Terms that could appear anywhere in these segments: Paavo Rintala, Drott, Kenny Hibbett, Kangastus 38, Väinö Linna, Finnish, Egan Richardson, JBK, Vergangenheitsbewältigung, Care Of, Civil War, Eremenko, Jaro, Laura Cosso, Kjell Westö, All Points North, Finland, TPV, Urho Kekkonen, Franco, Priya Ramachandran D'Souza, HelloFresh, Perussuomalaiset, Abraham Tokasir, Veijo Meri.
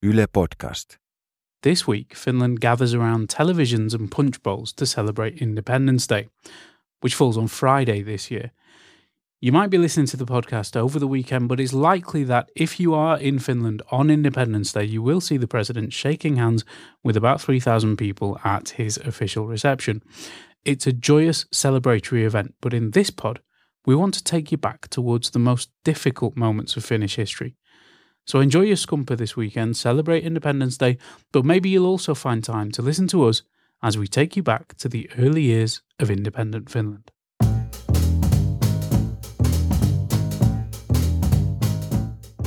Yle Podcast. This week, Finland gathers around televisions and punch bowls to celebrate Independence Day, which falls on Friday this year. You might be listening to the podcast over the weekend, but it's likely that if you are in Finland on Independence Day, you will see the president shaking hands with about 3,000 people at his official reception. It's a joyous celebratory event, but in this pod, we want to take you back towards the most difficult moments of Finnish history. So enjoy your scumper this weekend, celebrate Independence Day, but maybe you'll also find time to listen to us as we take you back to the early years of independent Finland.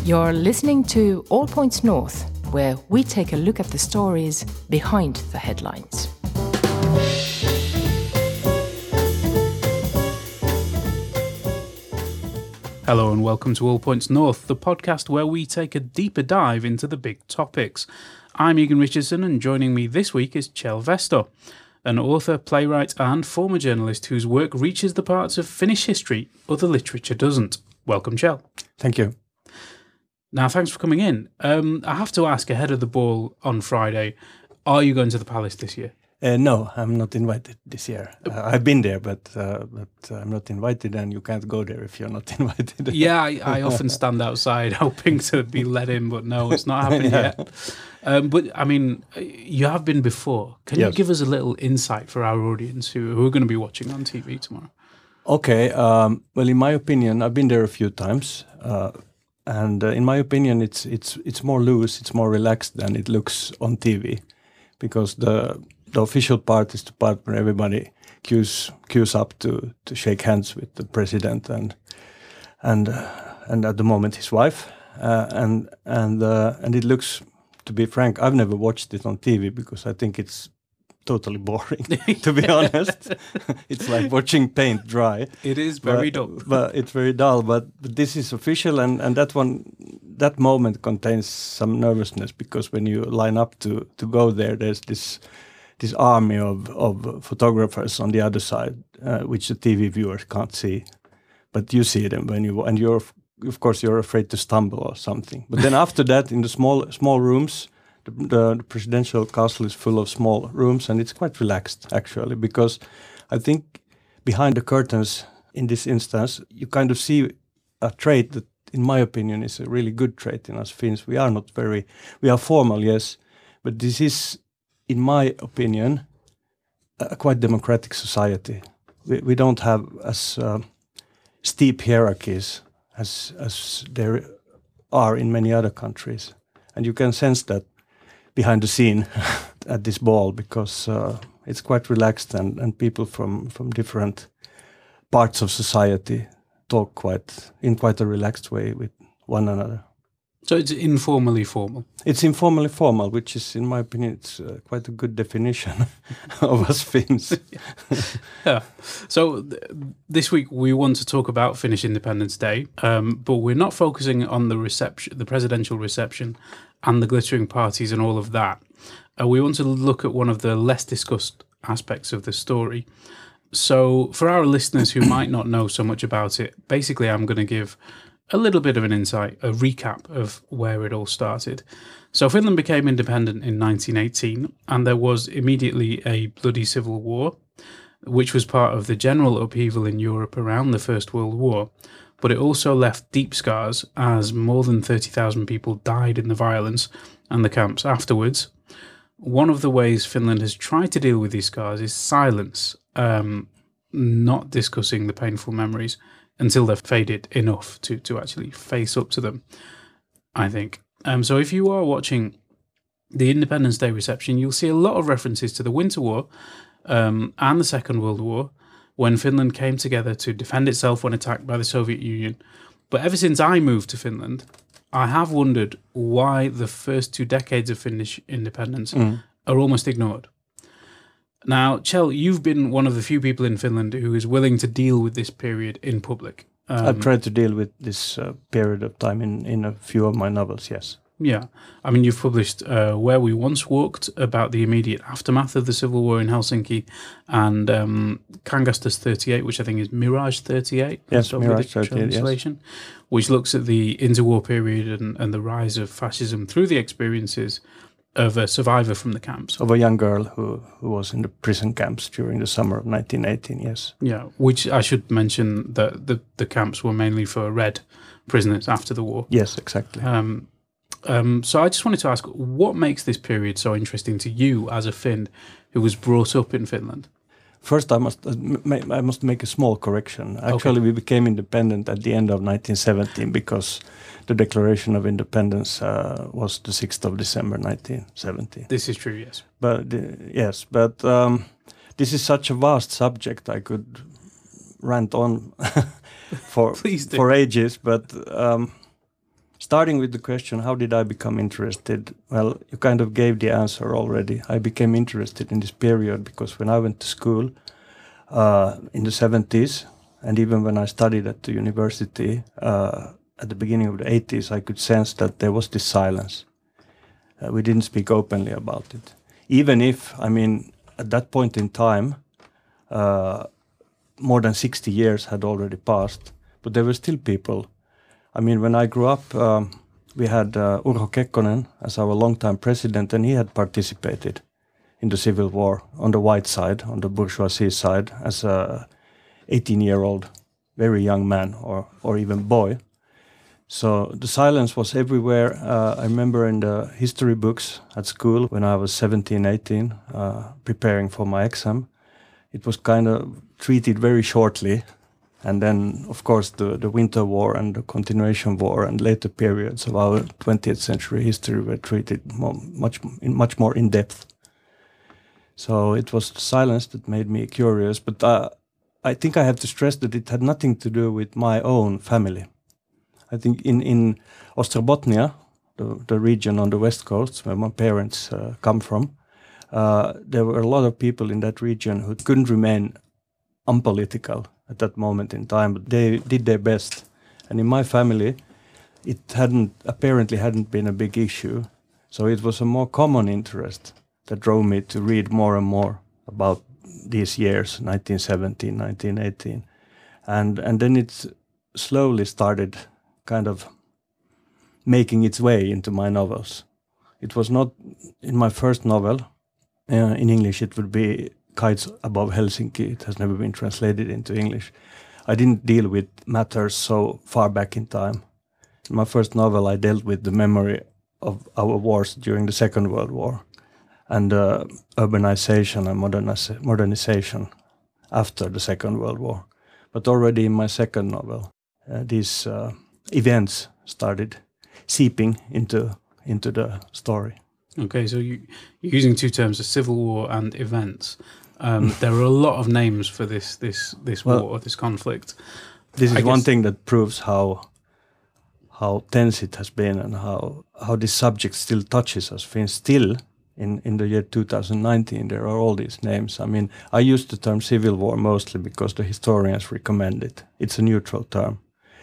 You're listening to All Points North, where we take a look at the stories behind the headlines. Hello and welcome to All Points North, the podcast where we take a deeper dive into the big topics. I'm Egan Richardson, and joining me this week is Kjell Westö, an author, playwright and former journalist whose work reaches the parts of Finnish history other literature doesn't. Welcome, Kjell. Thank you. Now, thanks for coming in. I have to ask, ahead of the ball on Friday, are you going to the Palace this year? No, I'm not invited this year. I've been there, but I'm not invited, and you can't go there if you're not invited. Yeah, I often stand outside hoping to be let in, but no, it's not happening yet. But, I mean, you have been before. Can you give us a little insight for our audience who are going to be watching on TV tomorrow? Okay. Well, in my opinion, I've been there a few times, and in my opinion, it's more loose, it's more relaxed than it looks on TV, because the official part is the part where everybody queues up to shake hands with the president and at the moment his wife, and it looks, to be frank, I've never watched it on TV because I think it's totally boring. To be honest, it's like watching paint dry. It is very dull. But this is official, and that moment contains some nervousness, because when you line up to go there, there's this army of photographers on the other side, which the TV viewers can't see, but you see them and you're, of course, you're afraid to stumble or something. But then after that, in the small rooms, the presidential castle is full of small rooms, and it's quite relaxed actually, because I think behind the curtains in this instance, you kind of see a trait that, in my opinion, is a really good trait in us Finns. We are formal, yes, but this is, in my opinion, a quite democratic society. We don't have as steep hierarchies as there are in many other countries. And you can sense that behind the scene at this ball, because it's quite relaxed, and people from different parts of society talk in quite a relaxed way with one another. So it's informally formal. It's informally formal, which is, in my opinion, it's quite a good definition of us Finns. Yeah. So this week we want to talk about Finnish Independence Day, but we're not focusing on the presidential reception and the glittering parties and all of that. We want to look at one of the less discussed aspects of the story. So for our listeners who might not know so much about it, basically I'm going to give a little bit of an insight, a recap of where it all started. So Finland became independent in 1918, and there was immediately a bloody civil war, which was part of the general upheaval in Europe around the First World War. But it also left deep scars, as more than 30,000 people died in the violence and the camps afterwards. One of the ways Finland has tried to deal with these scars is silence, not discussing the painful memories until they've faded enough to actually face up to them, I think. So if you are watching the Independence Day reception, you'll see a lot of references to the Winter War and the Second World War, when Finland came together to defend itself when attacked by the Soviet Union. But ever since I moved to Finland, I have wondered why the first 2 decades of Finnish independence are almost ignored. Now, Kjell, you've been one of the few people in Finland who is willing to deal with this period in public. I've tried to deal with this period of time in a few of my novels, yes. Yeah. I mean, you've published Where We Once Walked, about the immediate aftermath of the Civil War in Helsinki, and Kangastus 38, which I think is Mirage 38. Yes, Mirage 38, yes. Which looks at the interwar period and the rise of fascism through the experiences of a survivor from the camps. Of a young girl who was in the prison camps during the summer of 1918, yes. Yeah, which I should mention that the camps were mainly for red prisoners after the war. Yes, exactly. So I just wanted to ask, what makes this period so interesting to you as a Finn who was brought up in Finland? First, I must make a small correction. Actually, okay. We became independent at the end of 1917 because the Declaration of Independence was the 6th of December 1917. This is true, yes. But this is such a vast subject. I could rant on for ages, but. Starting with the question, how did I become interested? Well, you kind of gave the answer already. I became interested in this period because when I went to school in the 70s, and even when I studied at the university at the beginning of the 80s, I could sense that there was this silence. We didn't speak openly about it. Even if, I mean, at that point in time, more than 60 years had already passed, but there were still people. I mean, when I grew up, we had Urho Kekkonen as our longtime president, and he had participated in the Civil War on the white side, on the bourgeoisie side, as a 18-year-old, very young man or even boy. So the silence was everywhere. I remember in the history books at school when I was 17, 18, preparing for my exam, it was kind of treated very shortly. And then, of course, the Winter War and the Continuation War and later periods of our 20th century history were treated much more in depth. So it was silence that made me curious. But I think I have to stress that it had nothing to do with my own family. I think in Ostrobotnia, the region on the west coast where my parents come from, there were a lot of people in that region who couldn't remain unpolitical at that moment in time, but they did their best. And in my family, it hadn't been a big issue. So it was a more common interest that drove me to read more and more about these years, 1917, 1918. And then it slowly started kind of making its way into my novels. It was not in my first novel. In English, it would be Kites Above Helsinki. It has never been translated into English. I didn't deal with matters so far back in time. In my first novel, I dealt with the memory of our wars during the Second World War and urbanization and modernization after the Second World War. But already in my second novel, these events started seeping into the story. Okay, so you're using two terms, the Civil War and events. There are a lot of names for this war, or this conflict. This is one thing that proves how tense it has been and how this subject still touches us. Still, in the year 2019, there are all these names. I mean, I use the term Civil War mostly because the historians recommend it. It's a neutral term.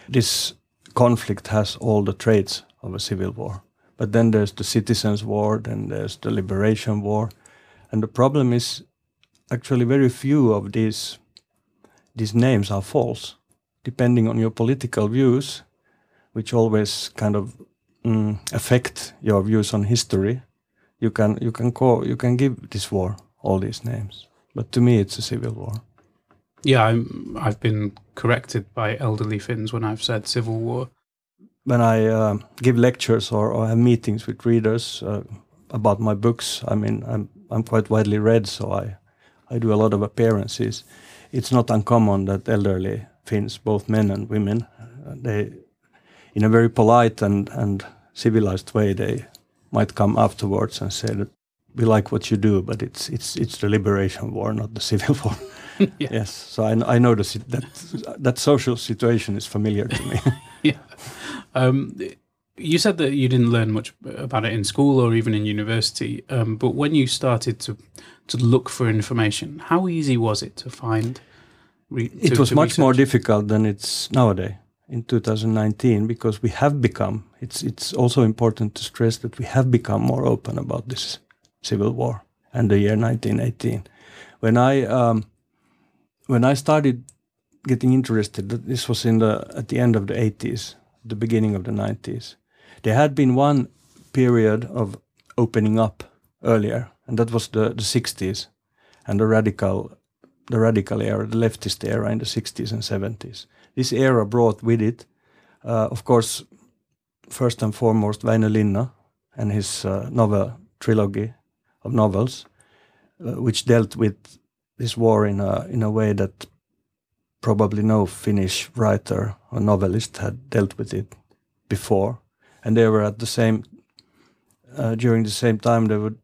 This conflict has all the traits of a civil war. But then there's the Citizens' War, then there's the Liberation War. And the problem is actually very few of these names are false. Depending on your political views, which always kind of affect your views on history, you can give this war all these names. But to me, it's a civil war. Yeah, I've been corrected by elderly Finns when I've said civil war. When I give lectures or have meetings with readers about my books, I mean, I'm quite widely read, so I do a lot of appearances. It's not uncommon that elderly Finns, both men and women, they, in a very polite and civilized way, they might come afterwards and say that we like what you do, but it's the Liberation War, not the Civil War. Yeah. Yes, so I notice that social situation is familiar to me. Yeah. You said that you didn't learn much about it in school or even in university, but when you started to look for information, how easy was it to find? It was much more difficult than it's nowadays. in 2019 because we have become, it's also important to stress that we have become more open about this civil war and the year 1918. When I started getting interested, this was at the end of the 80s, the beginning of the 90s. There had been one period of opening up earlier, and that was the 60s and the radical era, the leftist era in the 60s and 70s. This era brought with it, of course, first and foremost, Väinö Linna and his novel trilogy of novels, which dealt with this war in a way that probably no Finnish writer or novelist had dealt with it before. And they were at the same, during the same time, there were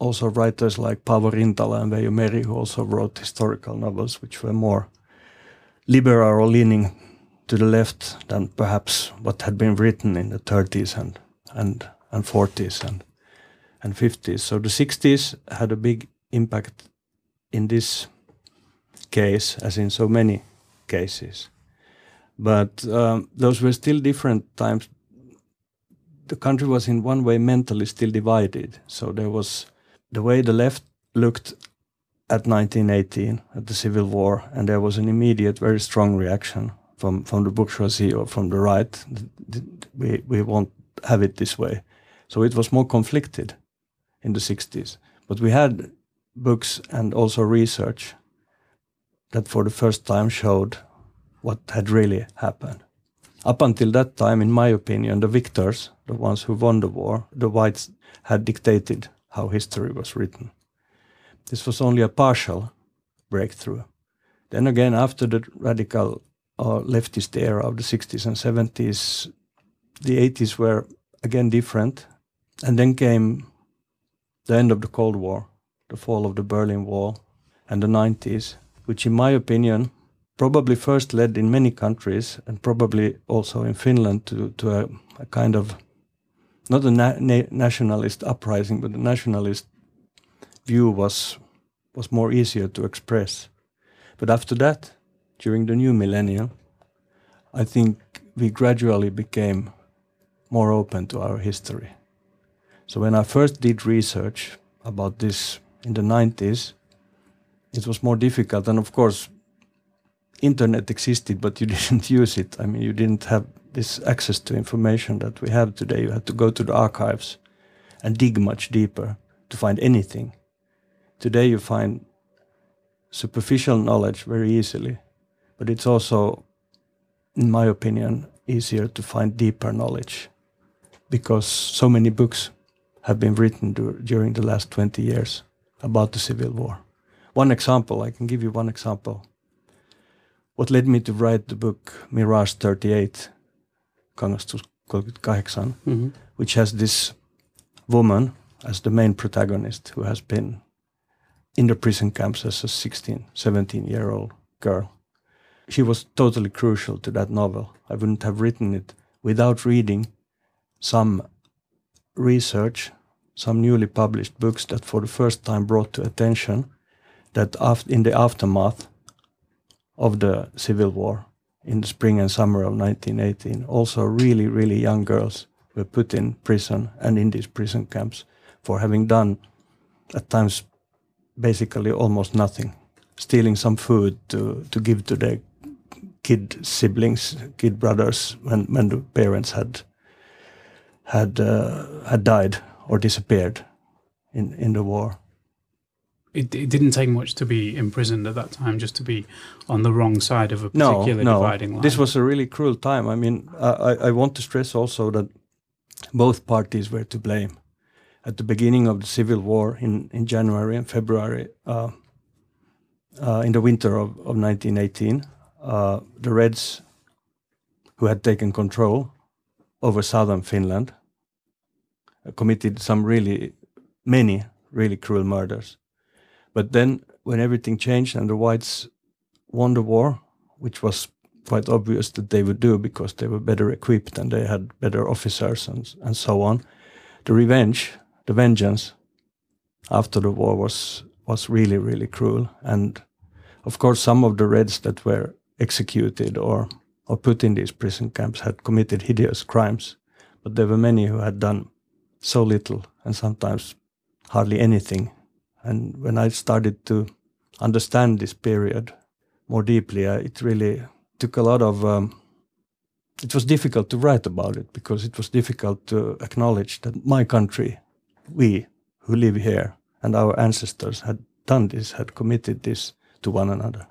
also writers like Paavo Rintala and Veijo Meri, who also wrote historical novels, which were more liberal or leaning to the left than perhaps what had been written in the 30s and 40s and 50s. So the 60s had a big impact in this case, as in so many cases. But those were still different times. The country was in one way mentally still divided. So there was the way the left looked at 1918, at the Civil War, and there was an immediate, very strong reaction from the bourgeoisie or from the right. We won't have it this way. So it was more conflicted in the 60s. But we had books and also research that for the first time showed what had really happened. Up until that time, in my opinion, the victors, the ones who won the war, the whites, had dictated how history was written. This was only a partial breakthrough. Then again, after the radical or leftist era of the 60s and 70s, the 80s were again different. And then came the end of the Cold War, the fall of the Berlin Wall, and the 90s, which in my opinion probably first led in many countries and probably also in Finland to a kind of, not a nationalist uprising, but a nationalist view was more easier to express. But after that, during the new millennium, I think we gradually became more open to our history. So when I first did research about this in the 90s, it was more difficult, and of course, internet existed, but you didn't use it. I mean, you didn't have this access to information that we have today. You had to go to the archives and dig much deeper to find anything. Today you find superficial knowledge very easily, but it's also, in my opinion, easier to find deeper knowledge because so many books have been written during the last 20 years about the Civil War. I can give you one example. What led me to write the book Mirage 38, Kangastus 38, which has this woman as the main protagonist who has been in the prison camps as a 16, 17-year-old girl. She was totally crucial to that novel. I wouldn't have written it without reading some research, some newly published books that for the first time brought to attention that in the aftermath of the Civil War, in the spring and summer of 1918, also really, really young girls were put in prison and in these prison camps for having done, at times, basically almost nothing, stealing some food to give to their kid siblings, kid brothers, when the parents had died or disappeared in the war. It didn't take much to be imprisoned at that time, just to be on the wrong side of a particular dividing line. This was a really cruel time. I mean, I want to stress also that both parties were to blame. At the beginning of the Civil War in January and February, in the winter of 1918, the Reds, who had taken control over southern Finland, committed many really cruel murders. But then, when everything changed and the whites won the war, which was quite obvious that they would do because they were better equipped and they had better officers and so on, the vengeance after the war was really, really cruel. And of course, some of the Reds that were executed or or put in these prison camps had committed hideous crimes, but there were many who had done so little and sometimes hardly anything. And when I started to understand this period more deeply, it really took a lot of... it was difficult to write about it because it was difficult to acknowledge that my country, we who live here, and our ancestors had done this, had committed this to one another.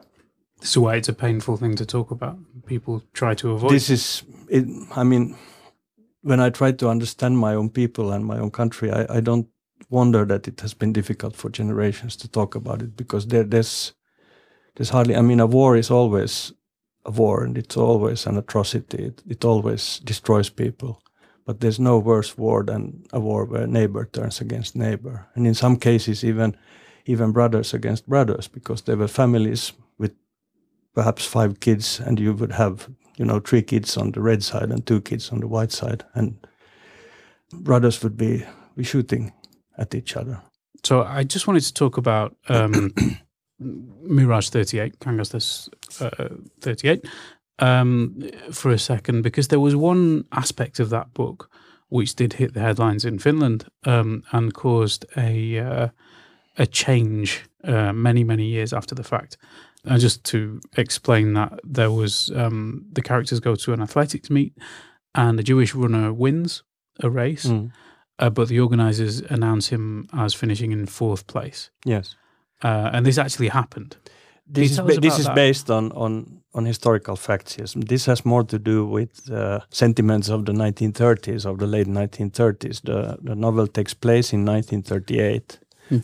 This is why it's a painful thing to talk about. People try to avoid. This is, it, I mean, when I try to understand my own people and my own country, I don't wonder that it has been difficult for generations to talk about it, because there's hardly, I mean, a war is always a war and it's always an atrocity. It always destroys people. But there's no worse war than a war where neighbor turns against neighbor. And in some cases, even brothers against brothers, because there were families with perhaps 5 kids, and you would have, 3 kids on the red side and 2 kids on the white side. And brothers would be shooting at each other. So I just wanted to talk about Mirage 38, Kangasnes 38, for a second, because there was one aspect of that book which did hit the headlines in Finland and caused a change many years after the fact. And just to explain that, there was the characters go to an athletics meet and a Jewish runner wins a race, but the organisers announce him as finishing in 4th place. Yes. And this actually happened. This is based on historical facts. Yes. This has more to do with sentiments of the 1930s, of the late 1930s. The novel takes place in 1938,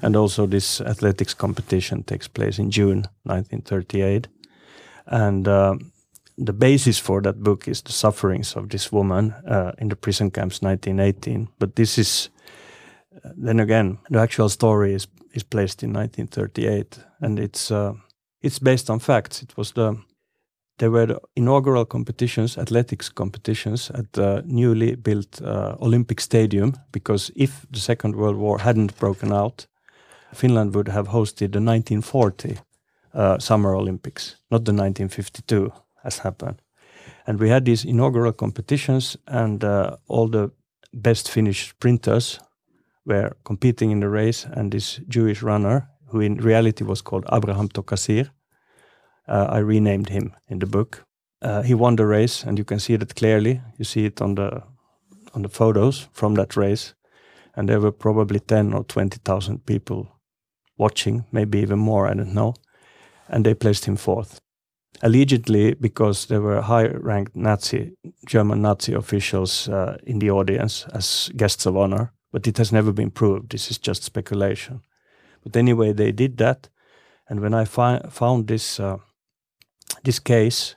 and also this athletics competition takes place in June 1938. And the basis for that book is the sufferings of this woman in the prison camps 1918. But this is, then again, the actual story is placed in 1938, and it's based on facts. It was there were the inaugural competitions, athletics competitions, at the newly built Olympic Stadium, because if the Second World War hadn't broken out, Finland would have hosted the 1940 Summer Olympics, not the 1952 as happened. And we had these inaugural competitions, and all the best Finnish sprinters were competing in the race, and this Jewish runner, who in reality was called Abraham Tokasir, I renamed him in the book. He won the race, and you can see that clearly. You see it on the photos from that race. And there were probably 10 or 20,000 people watching, maybe even more, I don't know. And they placed him 4th. Allegedly, because there were high-ranked German Nazi officials in the audience as guests of honor. But it has never been proved. This is just speculation. But anyway, they did that. And when I found this case,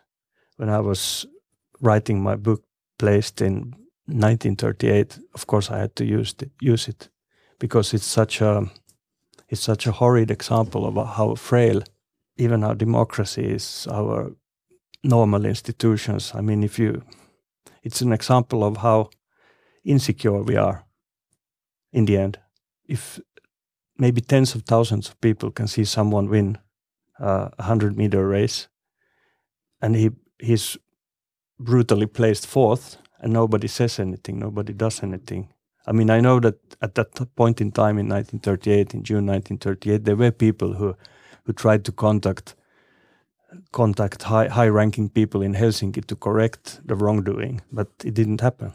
when I was writing my book placed in 1938, of course I had to use it because it's such a horrid example of how frail even our democracy is, our normal institutions. I mean, it's an example of how insecure we are. In the end, if maybe tens of thousands of people can see someone win a 100-meter race, and he's brutally placed 4th, and nobody says anything, nobody does anything. I mean, I know that at that point in time in 1938, in June 1938, there were people who tried to contact high-ranking people in Helsinki to correct the wrongdoing, but it didn't happen.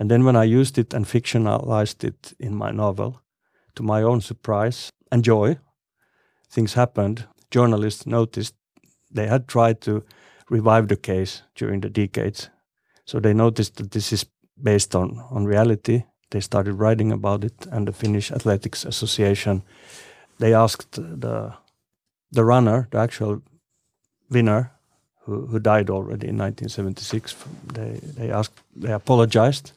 And then when I used it and fictionalized it in my novel, to my own surprise and joy, things happened. Journalists noticed they had tried to revive the case during the decades. So they noticed that this is based on reality. They started writing about it, and the Finnish Athletics Association, they asked the runner, the actual winner, who died already in 1976, they apologized.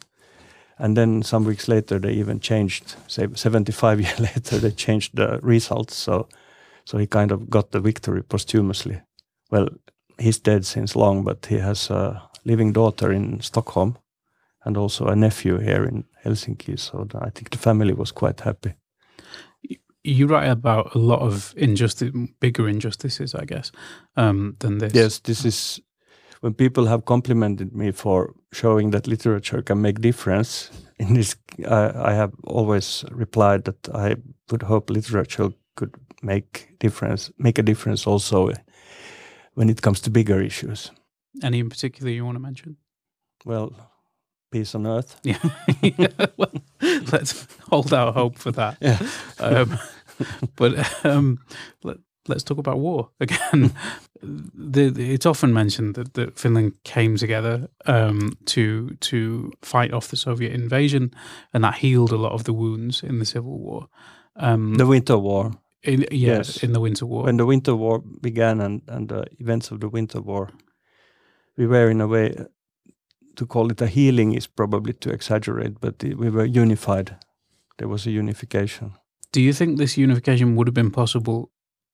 And then some weeks later, they even changed, say 75 years later, they changed the results. So he kind of got the victory posthumously. Well, he's dead since long, but he has a living daughter in Stockholm and also a nephew here in Helsinki. So I think the family was quite happy. You write about a lot of injustice, bigger injustices, I guess, than this. Yes, this is... when people have complimented me for showing that literature can make difference in this, I have always replied that I would hope literature could make a difference also when it comes to bigger issues. Any in particular you want to mention? Well, peace on earth. Yeah. Well, let's hold our hope for that. Yeah. Let's talk about war again. It's often mentioned that Finland came together to fight off the Soviet invasion, and that healed a lot of the wounds in the Civil War. The Winter War. Yes, in the Winter War. When the Winter War began and the events of the Winter War, we were in a way, to call it a healing is probably to exaggerate, but we were unified. There was a unification. Do you think this unification would have been possible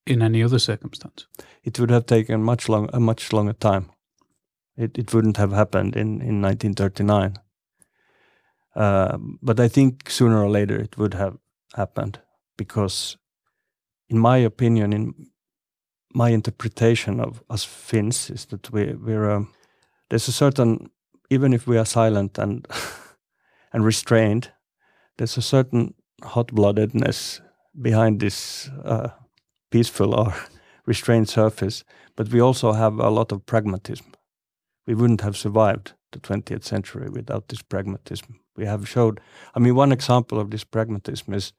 in any other circumstance? It would have taken a much longer time. It wouldn't have happened in 1939. But I think sooner or later it would have happened, because in my opinion, in my interpretation of us Finns, is that we're there's a certain, even if we are silent and and restrained, there's a certain hot-bloodedness behind this peaceful or restrained surface, but we also have a lot of pragmatism. We wouldn't have survived the 20th century without this pragmatism. We have showed, I mean, one example of this pragmatism is,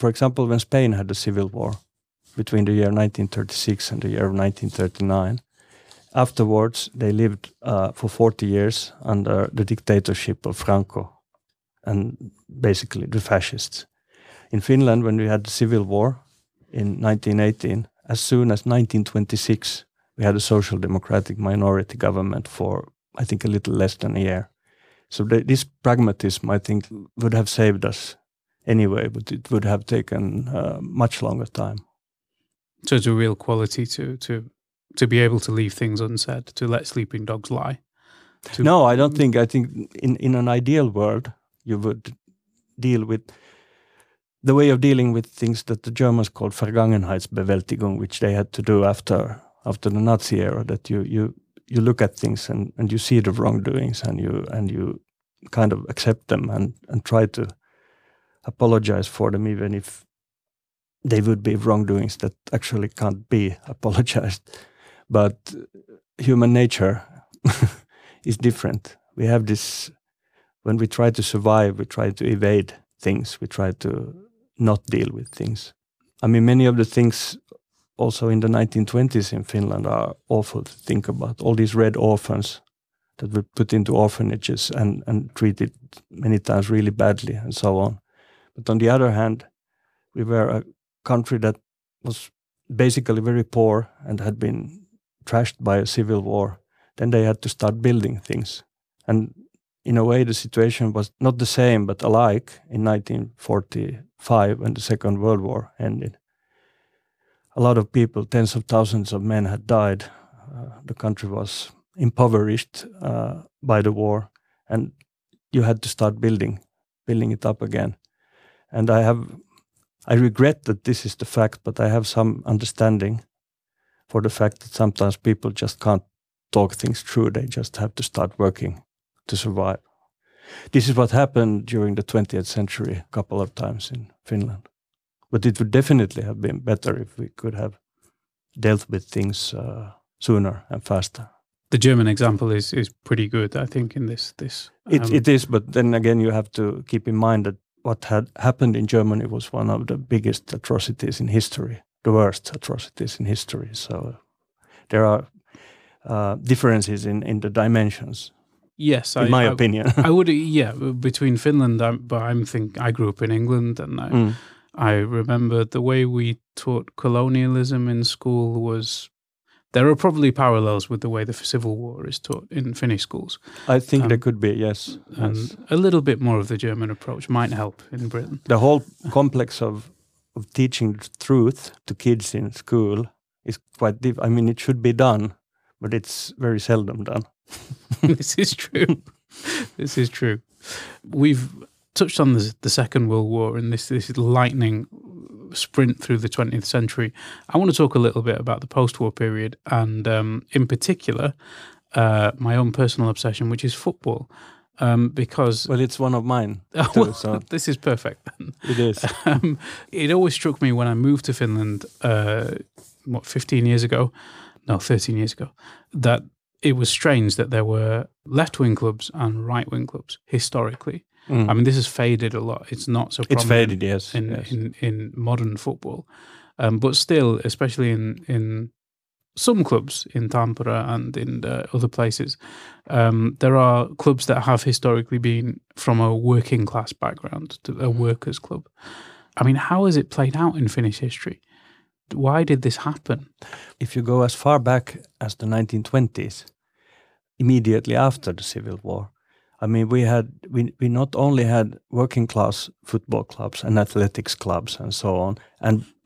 for example, when Spain had a civil war between the year 1936 and the year 1939, afterwards they lived for 40 years under the dictatorship of Franco and basically the fascists. In Finland, when we had the civil war in 1918, as soon as 1926, we had a social democratic minority government for, I think, a little less than a year. So this pragmatism, I think, would have saved us anyway, but it would have taken much longer time. So it's a real quality to be able to leave things unsaid, to let sleeping dogs lie. No, I don't think. I think in an ideal world, you would deal with the way of dealing with things that the Germans called Vergangenheitsbewältigung, which they had to do after the Nazi era, that you look at things and you see the wrongdoings and you kind of accept them and try to apologize for them, even if they would be wrongdoings that actually can't be apologized. But human nature is different. We have this, when we try to survive, we try to evade things, we try to not deal with things. I mean, many of the things also in the 1920s in Finland are awful to think about. All these red orphans that were put into orphanages and treated many times really badly and so on. But on the other hand, we were a country that was basically very poor and had been trashed by a civil war. Then they had to start building things. And in a way, the situation was not the same, but alike in 1945 when the Second World War ended. A lot of people, tens of thousands of men had died. The country was impoverished by the war, and you had to start building it up again. And I regret that this is the fact, but I have some understanding for the fact that sometimes people just can't talk things through. They just have to start working to survive. This is what happened during the 20th century a couple of times in Finland. But it would definitely have been better if we could have dealt with things sooner and faster. The German example is pretty good, I think, in this. It is, but then again, you have to keep in mind that what had happened in Germany was one of the biggest atrocities in history, the worst atrocities in history. So there are differences in the dimensions. Yes, in my opinion, I would. Yeah, between Finland, but I grew up in England, and I remember the way we taught colonialism in school was. There are probably parallels with the way the Civil War is taught in Finnish schools. I think there could be, yes. And a little bit more of the German approach might help in Britain. The whole complex of teaching the truth to kids in school is quite deep. I mean, it should be done, but it's very seldom done. This is true. We've touched on the Second World War and this lightning sprint through the 20th century. I want to talk a little bit about the post-war period and in particular my own personal obsession, which is football. Because well, it's one of mine. Well, this is perfect. It is. It always struck me when I moved to Finland, 15 years ago? No, 13 years ago, that it was strange that there were left-wing clubs and right-wing clubs historically. Mm. I mean, this has faded a lot. It's not so prominent. It's faded, yes. In modern football. But still, especially in some clubs in Tampere and in other places, there are clubs that have historically been from a working class background, to a workers' club. I mean, how has it played out in Finnish history? Why did this happen? If you go as far back as the 1920s, immediately after the Civil War, I mean, we not only had working class football clubs and athletics clubs and so on,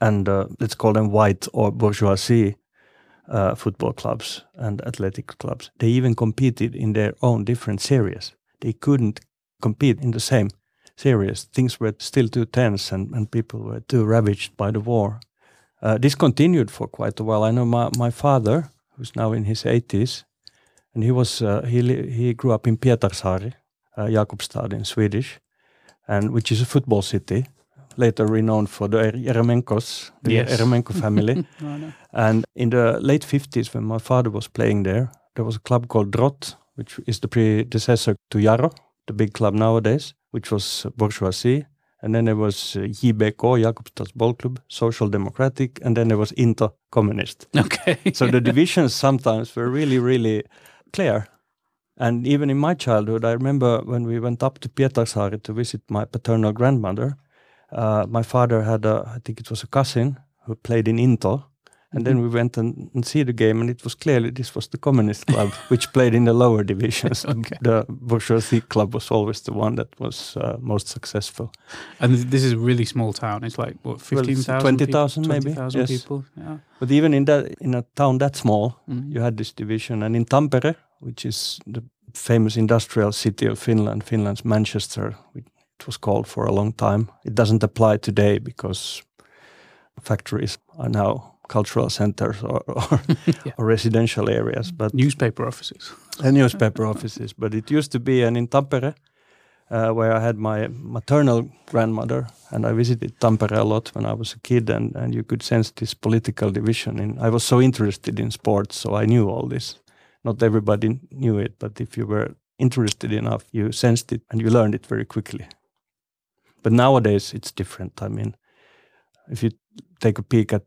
and let's call them white or bourgeoisie football clubs and athletic clubs. They even competed in their own different series. They couldn't compete in the same series. Things were still too tense and people were too ravaged by the war. This continued for quite a while. I know my father, who's now in his 80s, and he was he grew up in Pietarsaari, Jakobstad in Swedish, and which is a football city, later renowned for the Eremenkos, the Eremenko family. Oh, no. And in the late 50s, when my father was playing there, there was a club called Drott, which is the predecessor to Jaro, the big club nowadays, which was bourgeoisie. And then there was JBK, Jakobstads Bollklubb, Social Democratic, and then there was Into Communist. Okay. So the divisions sometimes were really, really clear. And even in my childhood, I remember when we went up to Pietarsaari to visit my paternal grandmother, my father had I think it was a cousin who played in Into. And then we went and see the game, and it was clearly this was the communist club, which played in the lower divisions. Okay. The bourgeoisie club was always the one that was most successful. And this is a really small town. It's like, what, 15,000 20,000 maybe. 20,000 yes. People. Yeah. But even in a town that small, you had this division. And in Tampere, which is the famous industrial city of Finland, Finland's Manchester, it was called for a long time. It doesn't apply today because factories are now cultural centers or residential areas, but newspaper offices and newspaper offices. But it used to be, and in Tampere, where I had my maternal grandmother, and I visited Tampere a lot when I was a kid, and you could sense this political division. And I was so interested in sports, so I knew all this. Not everybody knew it, but if you were interested enough, you sensed it and you learned it very quickly. But nowadays it's different. I mean, if you take a peek at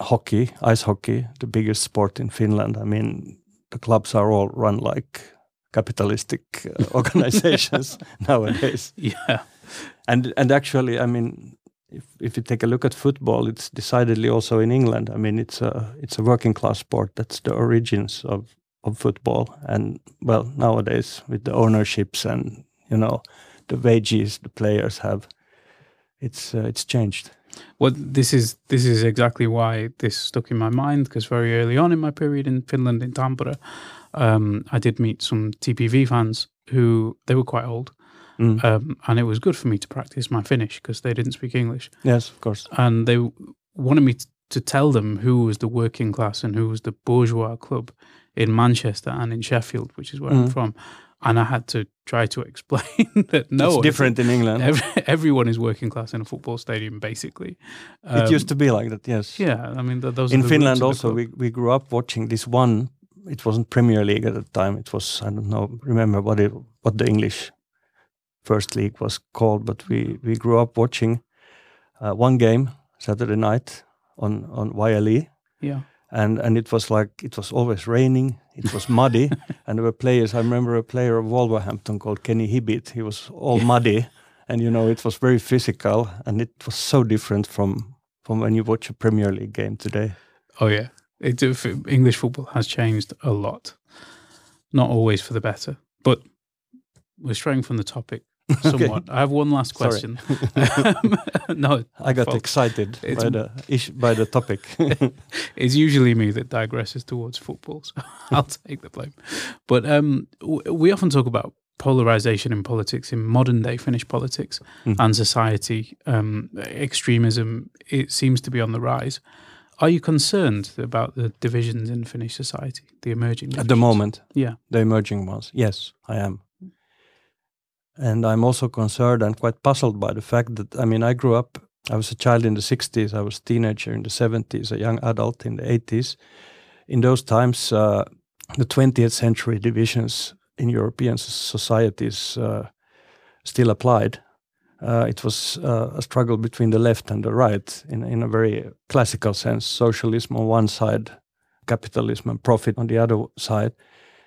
hockey, ice hockey, the biggest sport in Finland. I mean, the clubs are all run like capitalistic organizations nowadays. Yeah. And actually, I mean, if you take a look at football, it's decidedly also in England. I mean, it's a working class sport. That's the origins of football. And well, nowadays with the ownerships and, you know, the wages the players have, it's changed. Well, this is exactly why this stuck in my mind, because very early on in my period in Finland, in Tampere, I did meet some TPV fans who, they were quite old, and it was good for me to practice my Finnish because they didn't speak English. Yes, of course. And they wanted me to tell them who was the working class and who was the bourgeois club in Manchester and in Sheffield, which is where I'm from. And I had to try to explain that no, it's different in England. Everyone is working class in a football stadium, basically. It used to be like that, yes. Yeah, I mean, those in are the Finland also. We grew up watching this one. It wasn't Premier League at the time. It was, I don't know, remember what the English first league was called. But we grew up watching one game Saturday night on YLE. Yeah. And it was like, it was always raining, it was muddy, and there were players. I remember a player of Wolverhampton called Kenny Hibbett. He was all muddy, and you know, it was very physical, and it was so different from when you watch a Premier League game today. Oh yeah, English football has changed a lot. Not always for the better, but we're straying from the topic. Somewhat. Okay. I have one last question. No, I got excited by the topic. It's usually me that digresses towards football, so I'll take the blame. But we often talk about polarization in politics, in modern-day Finnish politics and society. Extremism, it seems to be on the rise. Are you concerned about the divisions in Finnish society, the emerging divisions? At the moment? Yeah. The emerging ones. Yes, I am. And I'm also concerned and quite puzzled by the fact that, I mean, I grew up, I was a child in the 60s, I was a teenager in the 70s, a young adult in the 80s. In those times, the 20th century divisions in European societies still applied. It was a struggle between the left and the right in a very classical sense. Socialism on one side, capitalism and profit on the other side.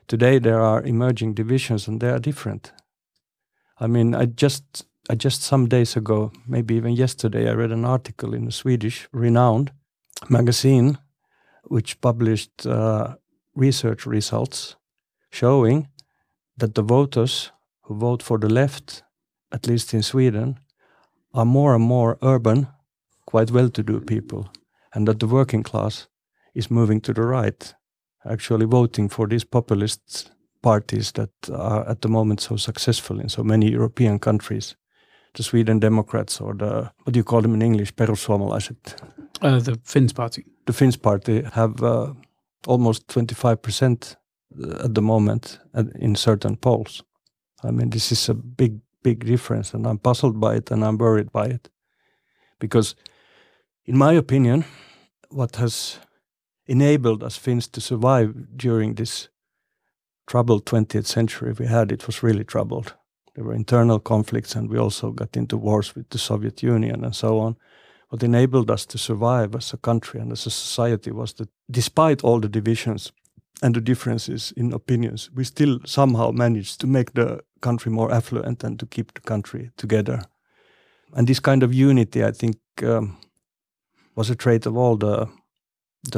Today there are emerging divisions and they are different. I mean, I just some days ago, maybe even yesterday, I read an article in a Swedish renowned magazine which published research results showing that the voters who vote for the left, at least in Sweden, are more and more urban, quite well-to-do people, and that the working class is moving to the right, actually voting for these populist parties that are at the moment so successful in so many European countries. The Sweden Democrats or the, what do you call them in English, Perussuomalaiset? The Finns Party. The Finns Party have almost 25% at the moment in certain polls. I mean, this is a big difference, and I'm puzzled by it and I'm worried by it. Because, in my opinion, what has enabled us Finns to survive during this troubled 20th century we had, it was really troubled. There were internal conflicts and we also got into wars with the Soviet Union and so on. What enabled us to survive as a country and as a society was that despite all the divisions and the differences in opinions, we still somehow managed to make the country more affluent and to keep the country together. And this kind of unity, I think, was a trait of all the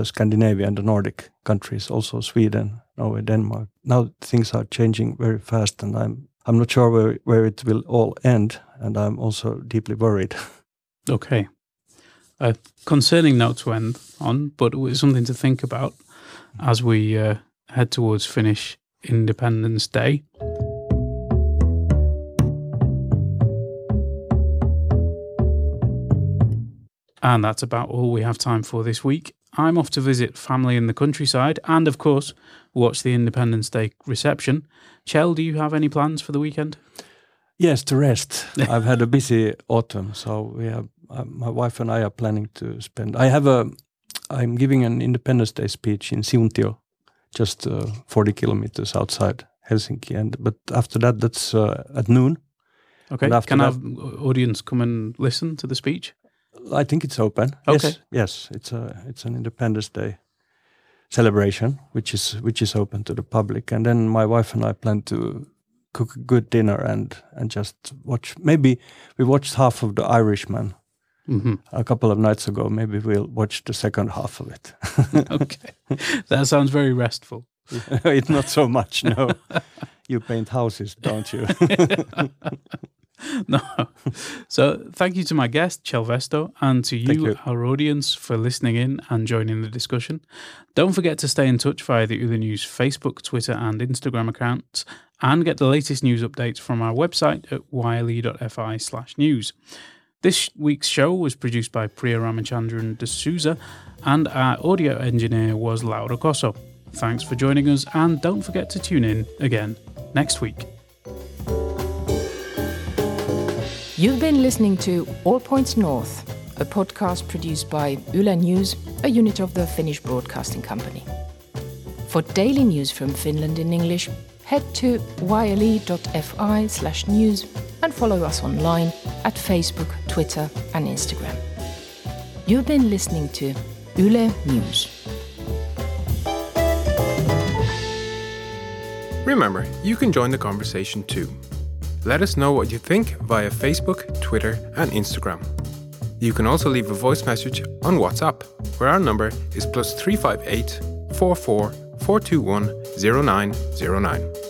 Scandinavia and the Nordic countries, also Sweden, Norway, Denmark. Now things are changing very fast and I'm not sure where it will all end, and I'm also deeply worried. Okay. A concerning note to end on, but something to think about as we head towards Finnish Independence Day. And that's about all we have time for this week. I'm off to visit family in the countryside and, of course, watch the Independence Day reception. Kjell, do you have any plans for the weekend? Yes, to rest. I've had a busy autumn, so we have, my wife and I are planning to spend... I'm giving an Independence Day speech in Siuntio, just 40 kilometers outside Helsinki. But after that, that's at noon. Okay, can our audience come and listen to the speech? I think it's open. Okay. Yes, it's an Independence Day celebration, which is open to the public. And then my wife and I plan to cook a good dinner and just watch. Maybe we watched half of The Irishman a couple of nights ago. Maybe we'll watch the second half of it. Okay, that sounds very restful. It's not so much, no. You paint houses, don't you? No. So thank you to my guest, Kjell Westö, and to you, our audience, for listening in and joining the discussion. Don't forget to stay in touch via the Yle News Facebook, Twitter and Instagram accounts, and get the latest news updates from our website at yle.fi/news. This week's show was produced by Priya Ramachandran D'Souza, and our audio engineer was Laura Cosso. Thanks for joining us, and don't forget to tune in again next week. You've been listening to All Points North, a podcast produced by Yle News, a unit of the Finnish Broadcasting Company. For daily news from Finland in English, head to yle.fi/news and follow us online at Facebook, Twitter and Instagram. You've been listening to Yle News. Remember, you can join the conversation too. Let us know what you think via Facebook, Twitter and Instagram. You can also leave a voice message on WhatsApp, where our number is +358 44 421 0909.